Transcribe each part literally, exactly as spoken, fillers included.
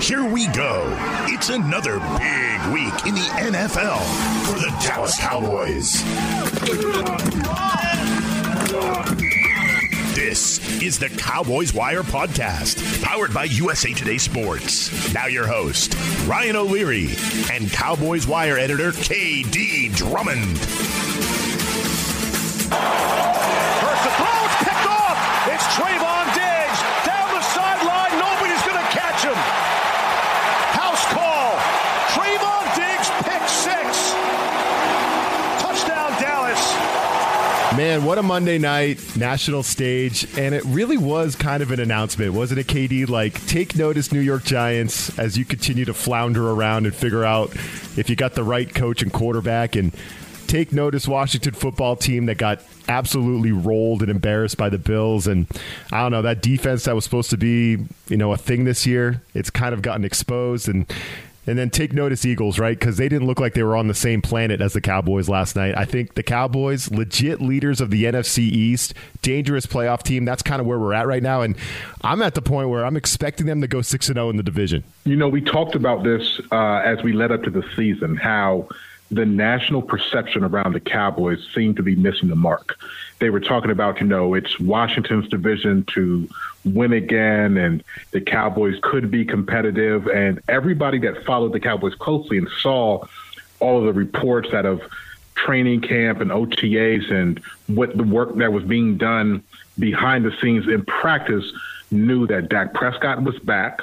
Here we go. It's another big week in the N F L for the Dallas Cowboys. This is the Cowboys Wire Podcast, powered by U S A Today Sports. Now your host, Ryan O'Leary, and Cowboys Wire editor, K D. Drummond. First to throw, it's picked off. It's Trevon Diggs down the sideline. Nobody's going to catch him. House call. Trevon Diggs, pick six. Touchdown, Dallas. Man, what a Monday night national stage. And it really was kind of an announcement, wasn't it, K D? Like, take notice, New York Giants, as you continue to flounder around and figure out if you got the right coach and quarterback. And take notice, Washington football team that got absolutely rolled and embarrassed by the Bills. And I don't know, that defense that was supposed to be, you know, a thing this year, it's kind of gotten exposed. And and then take notice, Eagles, right? Because they didn't look like they were on the same planet as the Cowboys last night. I think the Cowboys, legit leaders of the N F C East, dangerous playoff team. That's kind of where we're at right now. And I'm at the point where I'm expecting them to go six and oh in the division. You know, we talked about this uh, as we led up to the season, how the national perception around the Cowboys seemed to be missing the mark. They were talking about, you know, it's Washington's division to win again, and the Cowboys could be competitive. And everybody that followed the Cowboys closely and saw all of the reports out of training camp and O T As and what the work that was being done behind the scenes in practice knew that Dak Prescott was back,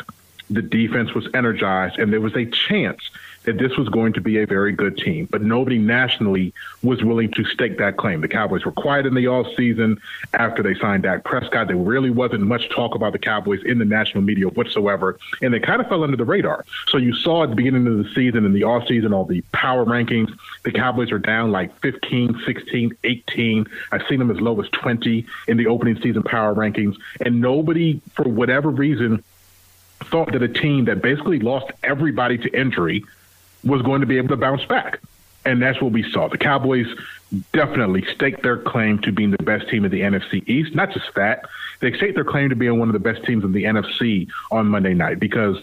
the defense was energized, and there was a chance that this was going to be a very good team. But nobody nationally was willing to stake that claim. The Cowboys were quiet in the offseason after they signed Dak Prescott. There really wasn't much talk about the Cowboys in the national media whatsoever, and they kind of fell under the radar. So you saw at the beginning of the season, in the offseason, all the power rankings, the Cowboys are down like fifteen, sixteen, eighteen. I've seen them as low as twenty in the opening season power rankings. And nobody, for whatever reason, thought that a team that basically lost everybody to injury was going to be able to bounce back. And that's what we saw. The Cowboys definitely staked their claim to being the best team in the N F C East. Not just that, they staked their claim to being one of the best teams in the N F C on Monday night, because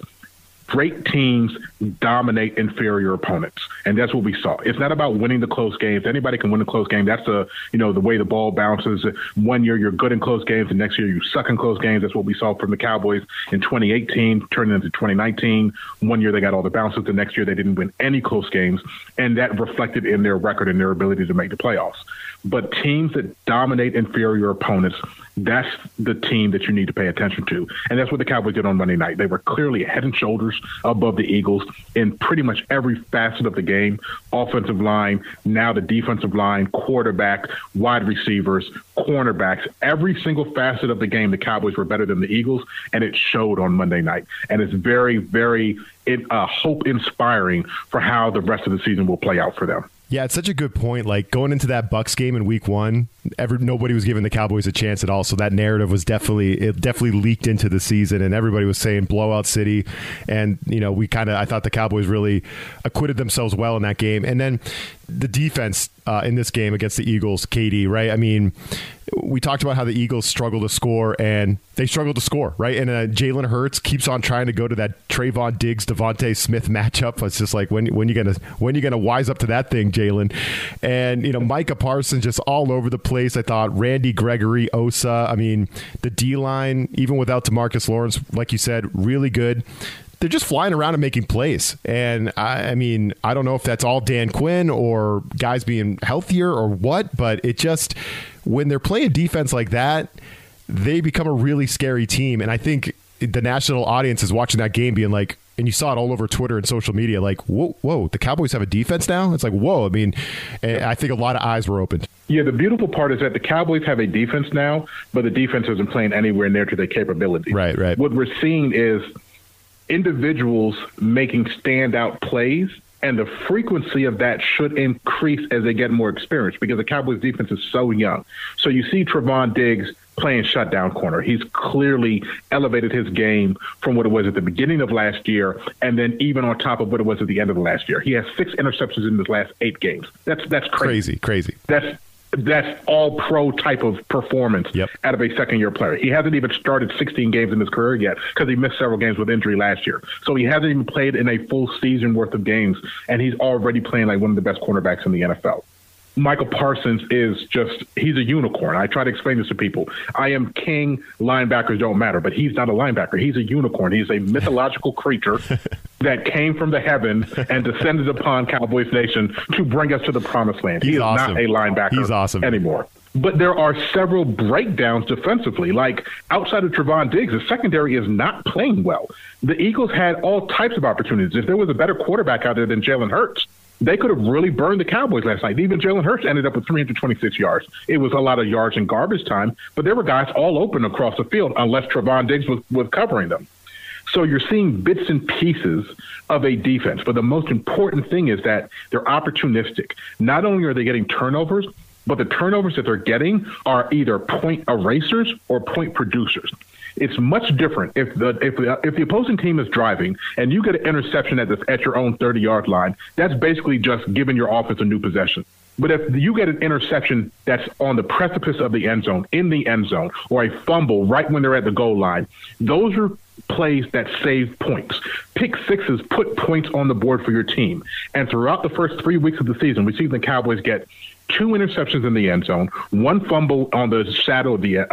great teams dominate inferior opponents. And that's what we saw. It's not about winning the close games. Anybody can win a close game. That's a, you know, the way the ball bounces. One year you're good in close games, the next year you suck in close games. That's what we saw from the Cowboys in twenty eighteen, turning into twenty nineteen. One year they got all the bounces. The next year they didn't win any close games. And that reflected in their record and their ability to make the playoffs. But teams that dominate inferior opponents, that's the team that you need to pay attention to. And that's what the Cowboys did on Monday night. They were clearly head and shoulders above the Eagles in pretty much every facet of the game. Offensive line, now the defensive line, quarterback, wide receivers, cornerbacks. Every single facet of the game, the Cowboys were better than the Eagles, and it showed on Monday night. And it's very, very it, uh, hope-inspiring for how the rest of the season will play out for them. Yeah, it's such a good point. Like, going into that Bucs game in week one, every, nobody was giving the Cowboys a chance at all. So that narrative was definitely, it definitely leaked into the season, and everybody was saying blowout city. And, you know, we kind of, I thought the Cowboys really acquitted themselves well in that game. And then the defense uh, in this game against the Eagles, K D, right? I mean, we talked about how the Eagles struggle to score, and they struggle to score, right? And uh, Jalen Hurts keeps on trying to go to that Trevon Diggs, Devontae Smith matchup. It's just like, when when you gonna when you gonna wise up to that thing, Jalen? And you know, Micah Parsons just all over the place. I thought Randy Gregory, Osa. I mean, the D line, even without DeMarcus Lawrence, like you said, really good. They're just flying around and making plays. And I, I mean, I don't know if that's all Dan Quinn or guys being healthier or what, but it just, when they're playing defense like that, they become a really scary team. And I think the national audience is watching that game being like, and you saw it all over Twitter and social media, like, whoa, whoa, the Cowboys have a defense now? It's like, whoa. I mean, I think a lot of eyes were opened. Yeah, the beautiful part is that the Cowboys have a defense now, but the defense isn't playing anywhere near to their capability. Right, right. What we're seeing is individuals making standout plays, and the frequency of that should increase as they get more experience, because the Cowboys defense is so young. So you see Trevon Diggs playing shutdown corner. He's clearly elevated his game from what it was at the beginning of last year, and then even on top of what it was at the end of the last year. He has six interceptions in his last eight games. That's that's crazy. Crazy, crazy. That's that's all pro type of performance yep. out of a second year player. He hasn't even started sixteen games in his career yet because he missed several games with injury last year. So he hasn't even played in a full season worth of games, and he's already playing like one of the best cornerbacks in the N F L. Micah Parsons is just, he's a unicorn. I try to explain this to people. I am king, linebackers don't matter, but he's not a linebacker. He's a unicorn. He's a mythological creature that came from the heavens and descended upon Cowboys Nation to bring us to the promised land. He's he is awesome. Not a linebacker he's awesome. Anymore. But there are several breakdowns defensively. Like, outside of Trevon Diggs, the secondary is not playing well. The Eagles had all types of opportunities. If there was a better quarterback out there than Jalen Hurts, they could have really burned the Cowboys last night. Even Jalen Hurts ended up with three hundred twenty-six yards. It was a lot of yards in garbage time, but there were guys all open across the field unless Trevon Diggs was, was covering them. So you're seeing bits and pieces of a defense, but the most important thing is that they're opportunistic. Not only are they getting turnovers, but the turnovers that they're getting are either point erasers or point producers. It's much different if the if the, if the opposing team is driving and you get an interception at the, at your own thirty-yard line, that's basically just giving your offense a new possession. But if you get an interception that's on the precipice of the end zone, in the end zone, or a fumble right when they're at the goal line, those are plays that save points. Pick sixes put points on the board for your team. And throughout the first three weeks of the season, we see the Cowboys get two interceptions in the end zone, one fumble on the shadow of the uh,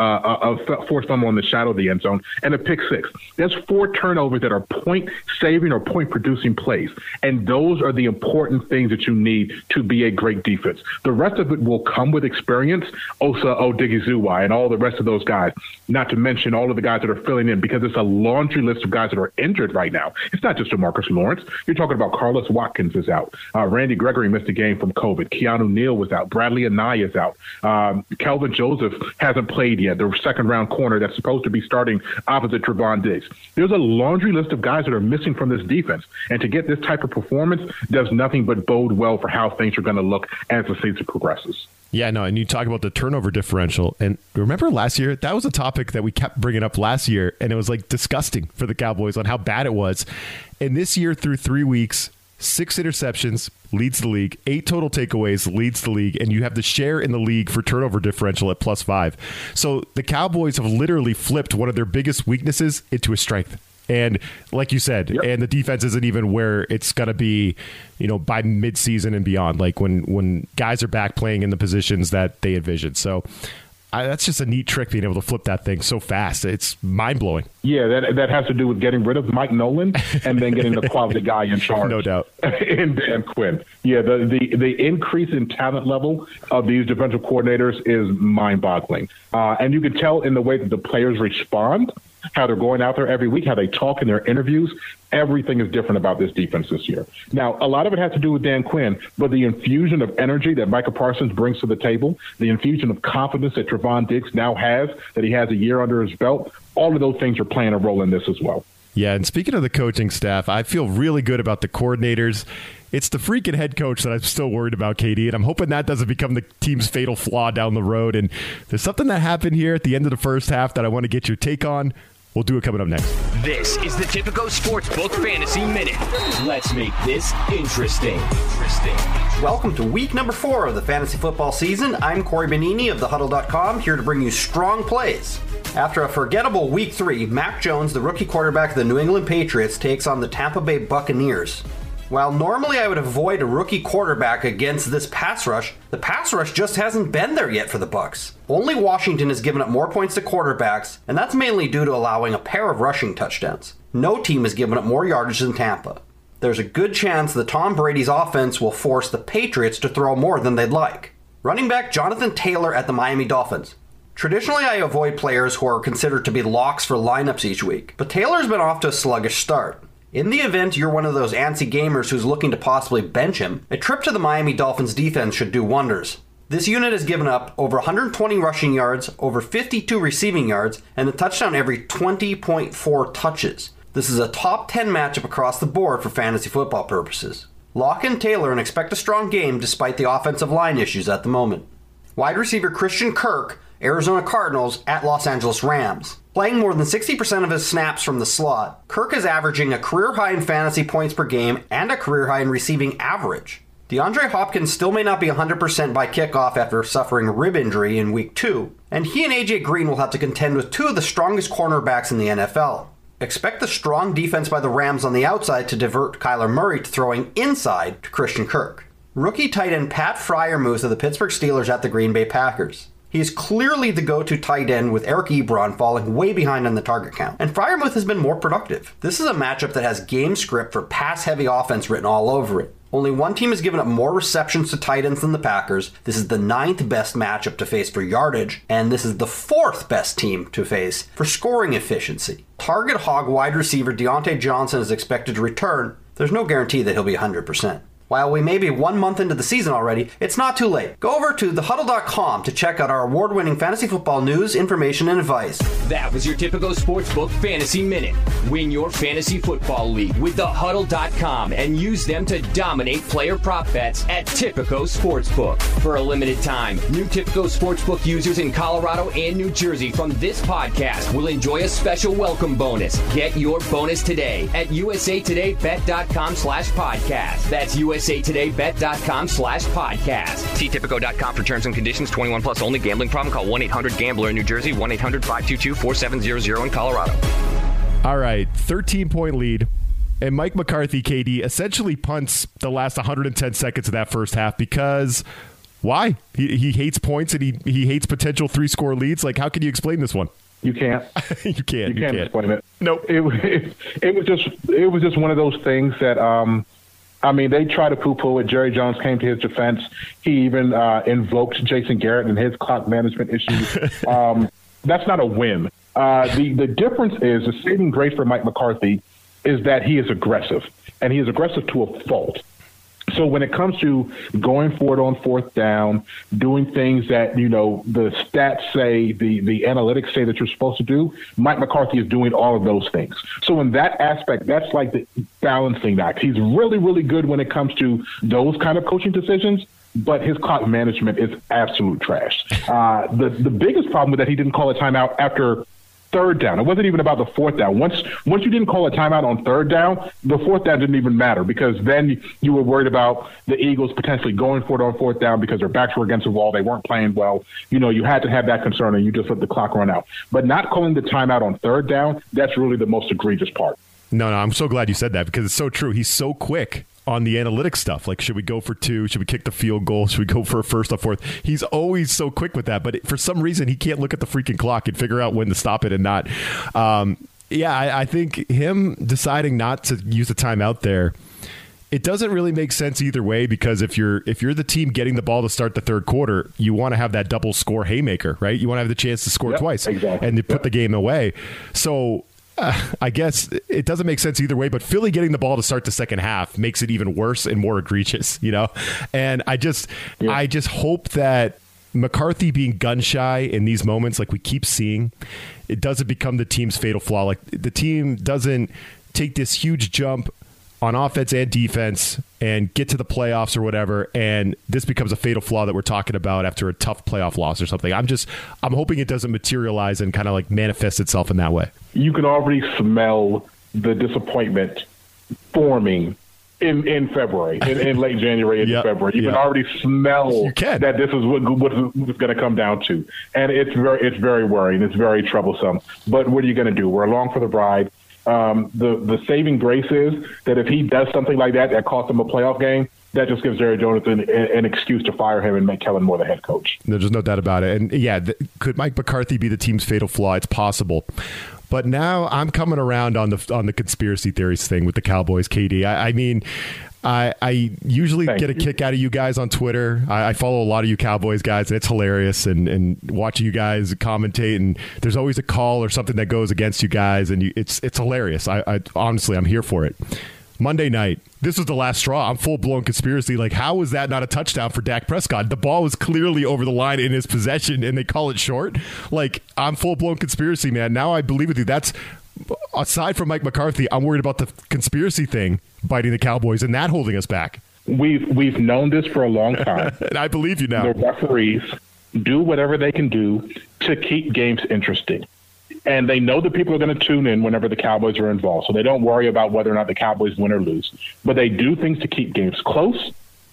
a forced fumble on the shadow of the end zone, and a pick six. That's four turnovers that are point saving or point producing plays, and those are the important things that you need to be a great defense. The rest of it will come with experience. Osa Odighizuwa and all the rest of those guys, not to mention all of the guys that are filling in, because it's a laundry list of guys that are injured right now. It's not just DeMarcus Lawrence. You're talking about Carlos Watkins is out. Uh, Randy Gregory missed a game from COVID. Keanu Neal was out. Bradley Anaya is out. Um, Kelvin Joseph hasn't played yet, the second-round corner that's supposed to be starting opposite Trevon Diggs. There's a laundry list of guys that are missing from this defense, and to get this type of performance does nothing but bode well for how things are going to look as the season progresses. Yeah, no, and you talk about the turnover differential, and remember last year, that was a topic that we kept bringing up last year, and it was like disgusting for the Cowboys on how bad it was. And this year, through three weeks, six interceptions, leads the league. Eight total takeaways, leads the league. And you have the share in the league for turnover differential at plus five. So the Cowboys have literally flipped one of their biggest weaknesses into a strength. And like you said, yep. and the defense isn't even where it's going to be, you know, by midseason and beyond, like when, when guys are back playing in the positions that they envisioned. So I, that's just a neat trick, being able to flip that thing so fast. It's mind-blowing. Yeah, that that has to do with getting rid of Mike Nolan and then getting the quality guy in charge. No doubt. In Dan Quinn. Yeah, the, the, the increase in talent level of these defensive coordinators is mind-boggling. Uh, and you can tell in the way that the players respond, how they're going out there every week, how they talk in their interviews. Everything is different about this defense this year. Now, a lot of it has to do with Dan Quinn, but the infusion of energy that Micah Parsons brings to the table, the infusion of confidence that Trevon Diggs now has, that he has a year under his belt, all of those things are playing a role in this as well. Yeah, and speaking of the coaching staff, I feel really good about the coordinators. It's the freaking head coach that I'm still worried about, K D, and I'm hoping that doesn't become the team's fatal flaw down the road. And there's something that happened here at the end of the first half that I want to get your take on. We'll do it coming up next. This is the Tipico Sportsbook Fantasy Minute. Let's make this interesting. Interesting. Welcome to week number four of the fantasy football season. I'm Corey Bonini of the huddle dot com, here to bring you strong plays. After a forgettable week three, Mac Jones, the rookie quarterback of the New England Patriots, takes on the Tampa Bay Buccaneers. While normally I would avoid a rookie quarterback against this pass rush, the pass rush just hasn't been there yet for the Bucs. Only Washington has given up more points to quarterbacks, and that's mainly due to allowing a pair of rushing touchdowns. No team has given up more yardage than Tampa. There's a good chance that Tom Brady's offense will force the Patriots to throw more than they'd like. Running back Jonathan Taylor at the Miami Dolphins. Traditionally, I avoid players who are considered to be locks for lineups each week, but Taylor's been off to a sluggish start. In the event you're one of those antsy gamers who's looking to possibly bench him, a trip to the Miami Dolphins defense should do wonders. This unit has given up over one hundred twenty rushing yards, over fifty-two receiving yards, and a touchdown every twenty point four touches. This is a top ten matchup across the board for fantasy football purposes. Lock in Taylor and expect a strong game despite the offensive line issues at the moment. Wide receiver Christian Kirk, Arizona Cardinals at Los Angeles Rams. Playing more than sixty percent of his snaps from the slot, Kirk is averaging a career high in fantasy points per game and a career high in receiving average. DeAndre Hopkins still may not be one hundred percent by kickoff after suffering a rib injury in week two, and he and A J. Green will have to contend with two of the strongest cornerbacks in the N F L. Expect the strong defense by the Rams on the outside to divert Kyler Murray to throwing inside to Christian Kirk. Rookie tight end Pat Freiermuth of the Pittsburgh Steelers at the Green Bay Packers. He is clearly the go-to tight end, with Eric Ebron falling way behind on the target count, and Freiermuth has been more productive. This is a matchup that has game script for pass-heavy offense written all over it. Only one team has given up more receptions to tight ends than the Packers. This is the ninth best matchup to face for yardage, and this is the fourth best team to face for scoring efficiency. Target hog wide receiver Deontay Johnson is expected to return. There's no guarantee that he'll be one hundred percent. While we may be one month into the season already, it's not too late. Go over to the huddle dot com to check out our award-winning fantasy football news, information, and advice. That was your typical sportsbook fantasy minute. Win your fantasy football league with the huddle dot com and use them to dominate player prop bets at Tipico Sportsbook. For a limited time, new Tipico Sportsbook users in Colorado and New Jersey from this podcast will enjoy a special welcome bonus. Get your bonus today at U S A Today Bet dot com slash podcast. That's U S A Today Bet dot com slash podcast. U S A Today Bet dot com slash podcast. See Tipico dot com for terms and conditions. twenty-one plus only. Gambling problem? Call one eight hundred gambler in New Jersey. one eight hundred five two two four seven zero zero in Colorado. All right. thirteen point lead. And Mike McCarthy, K D, essentially punts the last one hundred ten seconds of that first half because why? He, he hates points and he, he hates potential three-score leads. Like, how can you explain this one? You can't. you can't. You, you can't explain it. Nope. It, it, it, was just, it was just one of those things that um, – I mean, they try to poo-poo it. Jerry Jones came to his defense. He even uh, invoked Jason Garrett and his clock management issues. um, that's not a win. Uh, the, the difference is, the saving grace for Mike McCarthy is that he is aggressive, and he is aggressive to a fault. So when it comes to going for it on fourth down, doing things that, you know, the stats say, the, the analytics say that you're supposed to do, Mike McCarthy is doing all of those things. So in that aspect, that's like the balancing act. He's really, really good when it comes to those kind of coaching decisions, but his clock management is absolute trash. Uh, the, the biggest problem was that he didn't call a timeout after third down. It wasn't even about the fourth down. Once once you didn't call a timeout on third down, the fourth down didn't even matter, because then you were worried about the Eagles potentially going for it on fourth down because their backs were against the wall. They weren't playing well. You know, you had to have that concern, and you just let the clock run out. But not calling the timeout on third down, that's really the most egregious part. No, no, I'm so glad you said that because it's so true. He's so quick on the analytics stuff. Like, should we go for two? Should we kick the field goal? Should we go for a first or fourth? He's always so quick with that, but for some reason he can't look at the freaking clock and figure out when to stop it and not. Um, yeah, I, I think him deciding not to use the timeout there, it doesn't really make sense either way, because if you're if you're the team getting the ball to start the third quarter, you want to have that double score haymaker, right? You want to have the chance to score yep, twice exactly. and to put yep. the game away. So I guess it doesn't make sense either way, but Philly getting the ball to start the second half makes it even worse and more egregious, you know? And I just, yeah. I just hope that McCarthy being gun shy in these moments, like we keep seeing, it doesn't become the team's fatal flaw. Like, the team doesn't take this huge jump on offense and defense and get to the playoffs or whatever, and this becomes a fatal flaw that we're talking about after a tough playoff loss or something. I'm just, I'm hoping it doesn't materialize and kind of like manifest itself in that way. You can already smell the disappointment forming in, in February, in, in late January and yep, February. You yep. can already smell you can. that this is what, what it's going to come down to. And it's very, it's very worrying. It's very troublesome. But what are you going to do? We're along for the ride. Um, the, the saving grace is that if he does something like that that costs him a playoff game, that just gives Jerry Jones an, an excuse to fire him and make Kellen Moore the head coach. There's no doubt about it. And, yeah, th- could Mike McCarthy be the team's fatal flaw? It's possible. But now I'm coming around on the on the conspiracy theories thing with the Cowboys, K D. I, I mean, I, I usually Thank get a you. kick out of you guys on Twitter. I, I follow a lot of you Cowboys guys, and it's hilarious. And, and watching you guys commentate, and there's always a call or something that goes against you guys, and you, it's it's hilarious. I, I honestly, I'm here for it. Monday night, this was the last straw. I'm full-blown conspiracy. Like, how was that not a touchdown for Dak Prescott? The ball was clearly over the line in his possession, and they call it short. Like, I'm full-blown conspiracy, man. Now I believe with you. That's, aside from Mike McCarthy, I'm worried about the conspiracy thing biting the Cowboys and that holding us back. We've, we've known this for a long time. And I believe you now. The referees do whatever they can do to keep games interesting. And they know that people are going to tune in whenever the Cowboys are involved. So they don't worry about whether or not the Cowboys win or lose. But they do things to keep games close.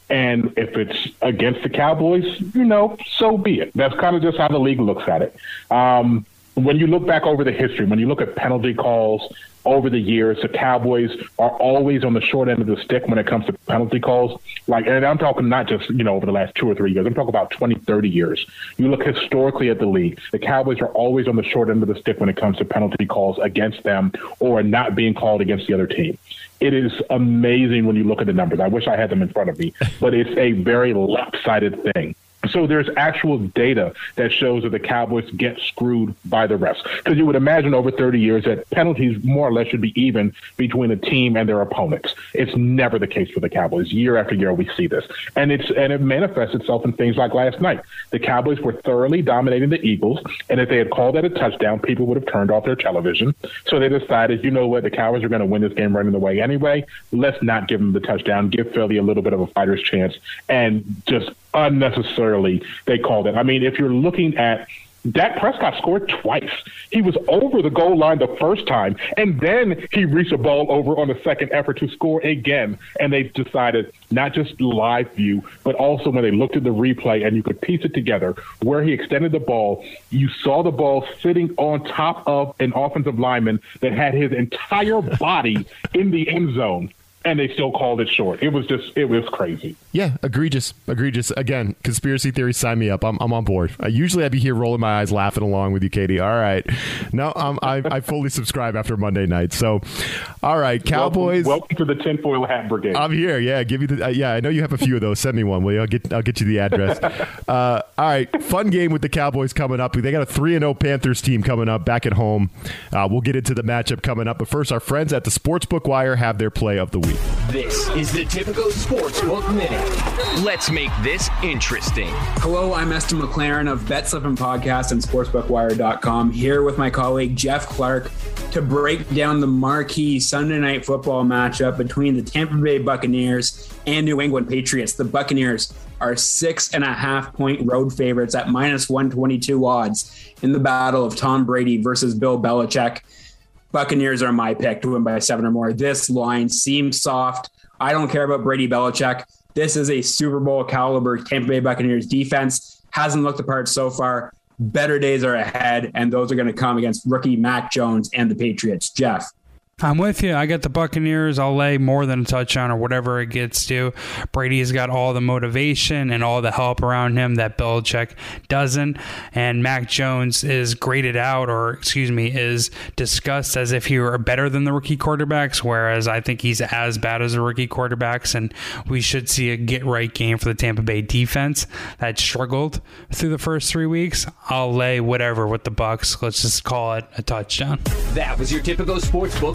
And if it's against the Cowboys, you know, so be it. That's kind of just how the league looks at it. Um, when you look back over the history, when you look at penalty calls over the years, the Cowboys are always on the short end of the stick when it comes to penalty calls. Like, and I'm talking not just, you know, over the last two or three years. I'm talking about twenty, thirty years. You look historically at the league, the Cowboys are always on the short end of the stick when it comes to penalty calls against them or not being called against the other team. It is amazing when you look at the numbers. I wish I had them in front of me, but it's a very lopsided thing. So there's actual data that shows that the Cowboys get screwed by the refs. Because you would imagine over thirty years that penalties more or less should be even between a team and their opponents. It's never the case for the Cowboys. Year after year, we see this. And it's and it manifests itself in things like last night. The Cowboys were thoroughly dominating the Eagles, and if they had called that a touchdown, people would have turned off their television. So they decided, you know what, the Cowboys are going to win this game running away anyway. Let's not give them the touchdown. Give Philly a little bit of a fighter's chance and just unnecessarily they called it. I mean, if you're looking at Dak Prescott scored twice. He was over the goal line the first time, and then he reached a ball over on the second effort to score again. And they decided not just live view, but also when they looked at the replay and you could piece it together, where he extended the ball, you saw the ball sitting on top of an offensive lineman that had his entire body in the end zone. And they still called it short. It was just, it was crazy. Yeah, egregious, egregious. Again, conspiracy theory, sign me up. I'm, I'm on board. I usually I'd be here rolling my eyes, laughing along with you, K D. All right. No, I'm, I, I fully subscribe after Monday night. So, all right, Cowboys. Welcome, welcome to the tinfoil hat brigade. I'm here. Yeah, give you the. Uh, yeah, I know you have a few of those. Send me one, will you? I'll get, I'll get you the address. Uh, all right, fun game with the Cowboys coming up. They got a three and zero Panthers team coming up back at home. Uh, we'll get into the matchup coming up, but first, our friends at the Sportsbook Wire have their play of the week. This is the Tipico Sportsbook Minute. Let's make this interesting. Hello, I'm Eston McLaren of Bet Slippin' Podcast and Sportsbook Wire dot com here with my colleague Jeff Clark to break down the marquee Sunday Night Football matchup between the Tampa Bay Buccaneers and New England Patriots. The Buccaneers are six and a half point road favorites at minus one twenty-two odds in the battle of Tom Brady versus Bill Belichick. Buccaneers are my pick to win by seven or more. This line seems soft. I don't care about Brady Belichick. This is a Super Bowl caliber Tampa Bay Buccaneers defense. Hasn't looked the part so far. Better days are ahead, and those are going to come against rookie Mac Jones and the Patriots. Jeff. I'm with you. I got the Buccaneers. I'll lay more than a touchdown or whatever it gets to. Brady's got all the motivation and all the help around him that Belichick doesn't. And Mac Jones is graded out, or excuse me, is discussed as if he were better than the rookie quarterbacks, whereas I think he's as bad as the rookie quarterbacks. And we should see a get-right game for the Tampa Bay defense that struggled through the first three weeks. I'll lay whatever with the Bucs. Let's just call it a touchdown. That was your typical sports book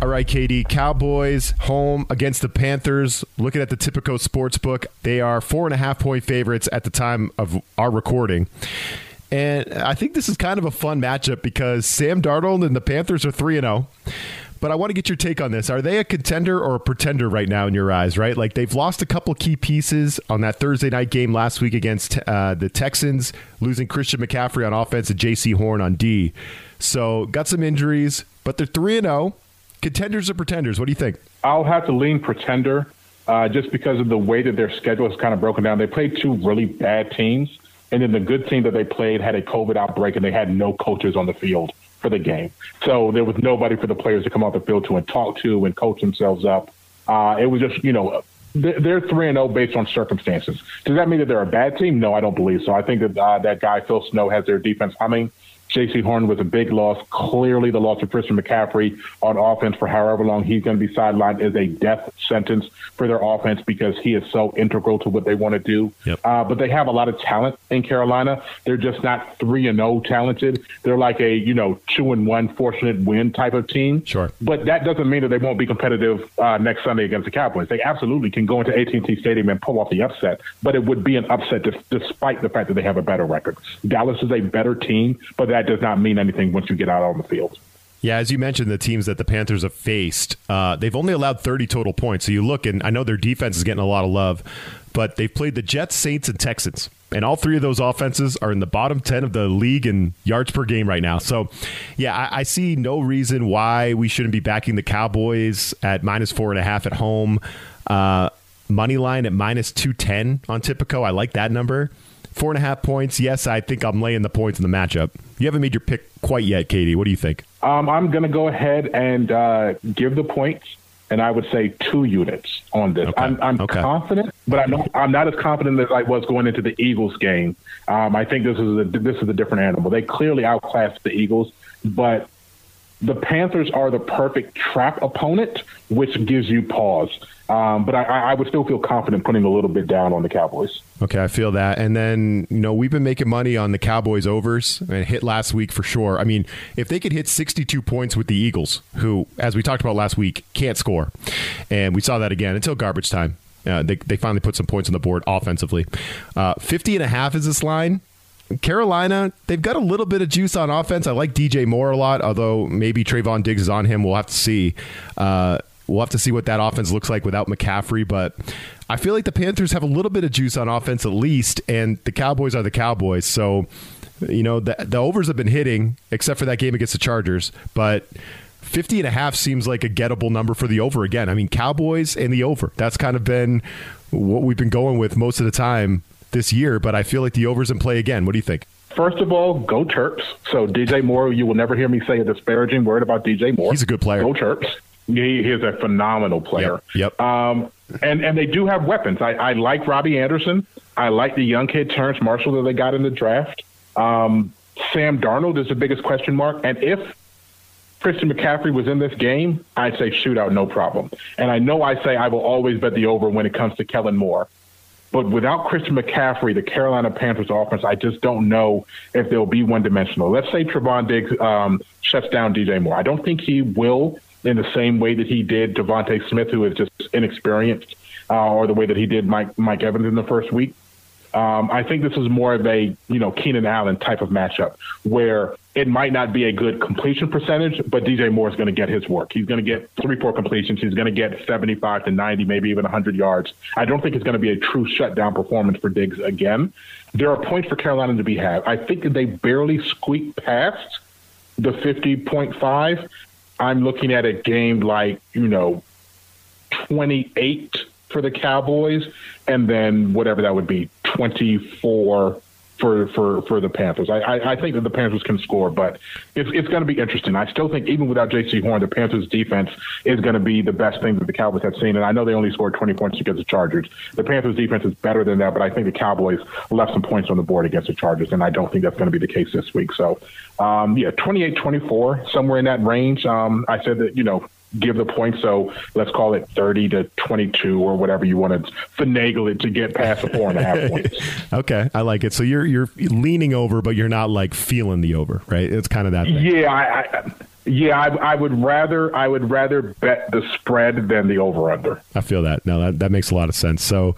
All right, K D, Cowboys home against the Panthers. Looking at the Tipico Sportsbook, they are four and a half point favorites at the time of our recording. And I think this is kind of a fun matchup because Sam Darnold and the Panthers are three and oh. But I want to get your take on this. Are they a contender or a pretender right now in your eyes, right? Like, they've lost a couple key pieces on that Thursday night game last week against uh, the Texans, losing Christian McCaffrey on offense and J C. Horn on D. So got some injuries, but they're three and oh. Contenders or pretenders? What do you think? I'll have to lean pretender uh, just because of the way that their schedule is kind of broken down. They played two really bad teams, and then the good team that they played had a COVID outbreak, and they had no coaches on the field for the game. So there was nobody for the players to come off the field to and talk to and coach themselves up. Uh, it was just, you know, they're three and oh based on circumstances. Does that mean that they're a bad team? No, I don't believe so. I think that uh, that guy, Phil Snow, has their defense humming. J C. Horn was a big loss. Clearly, the loss of Christian McCaffrey on offense for however long he's going to be sidelined is a death sentence for their offense because he is so integral to what they want to do. Yep. Uh, but they have a lot of talent in Carolina. They're just not three and oh talented. They're like a, you know, two and one fortunate win type of team. Sure. But that doesn't mean that they won't be competitive uh, next Sunday against the Cowboys. They absolutely can go into A T and T Stadium and pull off the upset, but it would be an upset dis- despite the fact that they have a better record. Dallas is a better team, but that does not mean anything once you get out on the field. Yeah, as you mentioned, the teams that the Panthers have faced, uh, they've only allowed thirty total points. So you look, and I know their defense is getting a lot of love, but they've played the Jets, Saints, and Texans. And all three of those offenses are in the bottom ten of the league in yards per game right now. So, yeah, I, I see no reason why we shouldn't be backing the Cowboys at minus four and a half at home. Uh, money line at minus two ten on Tipico. I like that number. Four and a half points. Yes, I think I'm laying the points in the matchup. You haven't made your pick quite yet, K D. What do you think? Um, I'm going to go ahead and uh, give the points. And I would say two units on this. Okay. I'm, I'm okay. confident, but I'm not, I'm not as confident as I was going into the Eagles game. Um, I think this is a, this is a different animal. They clearly outclassed the Eagles, but the Panthers are the perfect trap opponent, which gives you pause. Um, but I, I would still feel confident putting a little bit down on the Cowboys. Okay, I feel that. And then, you know, we've been making money on the Cowboys overs and hit last week for sure. I mean, if they could hit sixty-two points with the Eagles, who, as we talked about last week, can't score. And we saw that again until garbage time. Uh, they, they finally put some points on the board offensively. Uh, fifty and a half is this line. Carolina, they've got a little bit of juice on offense. I like D J Moore a lot, although maybe Trevon Diggs is on him. We'll have to see. Uh, we'll have to see what that offense looks like without McCaffrey. But I feel like the Panthers have a little bit of juice on offense at least, and the Cowboys are the Cowboys. So, you know, the, the overs have been hitting, except for that game against the Chargers. But fifty and a half seems like a gettable number for the over again. I mean, Cowboys and the over. That's kind of been what we've been going with most of the time this year, but I feel like the over's in play again. What do you think? First of all, go Terps. So D J Moore, you will never hear me say a disparaging word about D J Moore. He's a good player. Go Terps. He, he is a phenomenal player. Yep. yep. Um, and, and they do have weapons. I, I like Robbie Anderson. I like the young kid, Terrence Marshall, that they got in the draft. Um, Sam Darnold is the biggest question mark. And if Christian McCaffrey was in this game, I'd say shootout, no problem. And I know I say I will always bet the over when it comes to Kellen Moore. But without Christian McCaffrey, the Carolina Panthers offense, I just don't know if they'll be one-dimensional. Let's say Trevon Diggs um, shuts down D J Moore. I don't think he will in the same way that he did Devontae Smith, who is just inexperienced, uh, or the way that he did Mike Mike Evans in the first week. Um, I think this is more of a, you know, Keenan Allen type of matchup where it might not be a good completion percentage, but D J Moore is going to get his work. He's going to get three, four completions. He's going to get seventy-five to ninety, maybe even one hundred yards. I don't think it's going to be a true shutdown performance for Diggs again. There are points for Carolina to be had. I think that they barely squeaked past the fifty point five. I'm looking at a game like, you know, twenty-eight for the Cowboys, and then whatever that would be, twenty-four for for, for the Panthers. I, I, I think that the Panthers can score, but it's, it's going to be interesting. I still think even without J C. Horn, the Panthers' defense is going to be the best thing that the Cowboys have seen, and I know they only scored twenty points against the Chargers. The Panthers' defense is better than that, but I think the Cowboys left some points on the board against the Chargers, and I don't think that's going to be the case this week. So, um, yeah, twenty-eight twenty-four, somewhere in that range. Um, I said that, you know, give the point, so let's call it thirty to twenty-two or whatever you want to finagle it to get past the four and a half points. Okay, I like it. So you're you're leaning over, but you're not like feeling the over, right? It's kind of that thing. Yeah, I, I, yeah, I, I would rather I would rather bet the spread than the over under. I feel that. No, that that makes a lot of sense. So.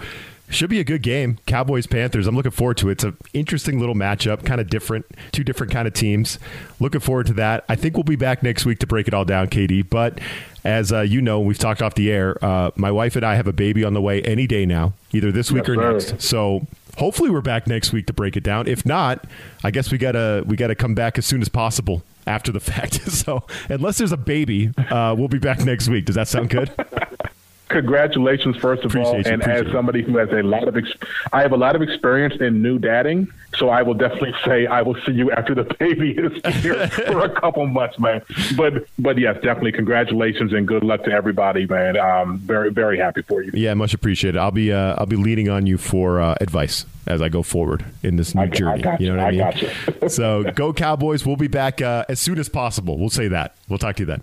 Should be a good game. Cowboys, Panthers. I'm looking forward to it. It's an interesting little matchup, kind of different, two different kind of teams. Looking forward to that. I think we'll be back next week to break it all down, K D. But as uh, you know, we've talked off the air. Uh, my wife and I have a baby on the way any day now, either this week yes, or sir. next. So hopefully we're back next week to break it down. If not, I guess we gotta we gotta come back as soon as possible after the fact. So unless there's a baby, uh, we'll be back next week. Does that sound good? Congratulations, first of appreciate all, you, and as somebody who has a lot of, ex- I have a lot of experience in new dadding, So I will definitely say I will see you after the baby is here for a couple months, man. But but yes, definitely congratulations and good luck to everybody, man. Um, very very happy for you. Yeah, much appreciated. I'll be uh, I'll be leaning on you for uh, advice as I go forward in this new I, journey. I you. you know what I, I mean? Got you. So go Cowboys. We'll be back uh, as soon as possible. We'll say that. We'll talk to you then.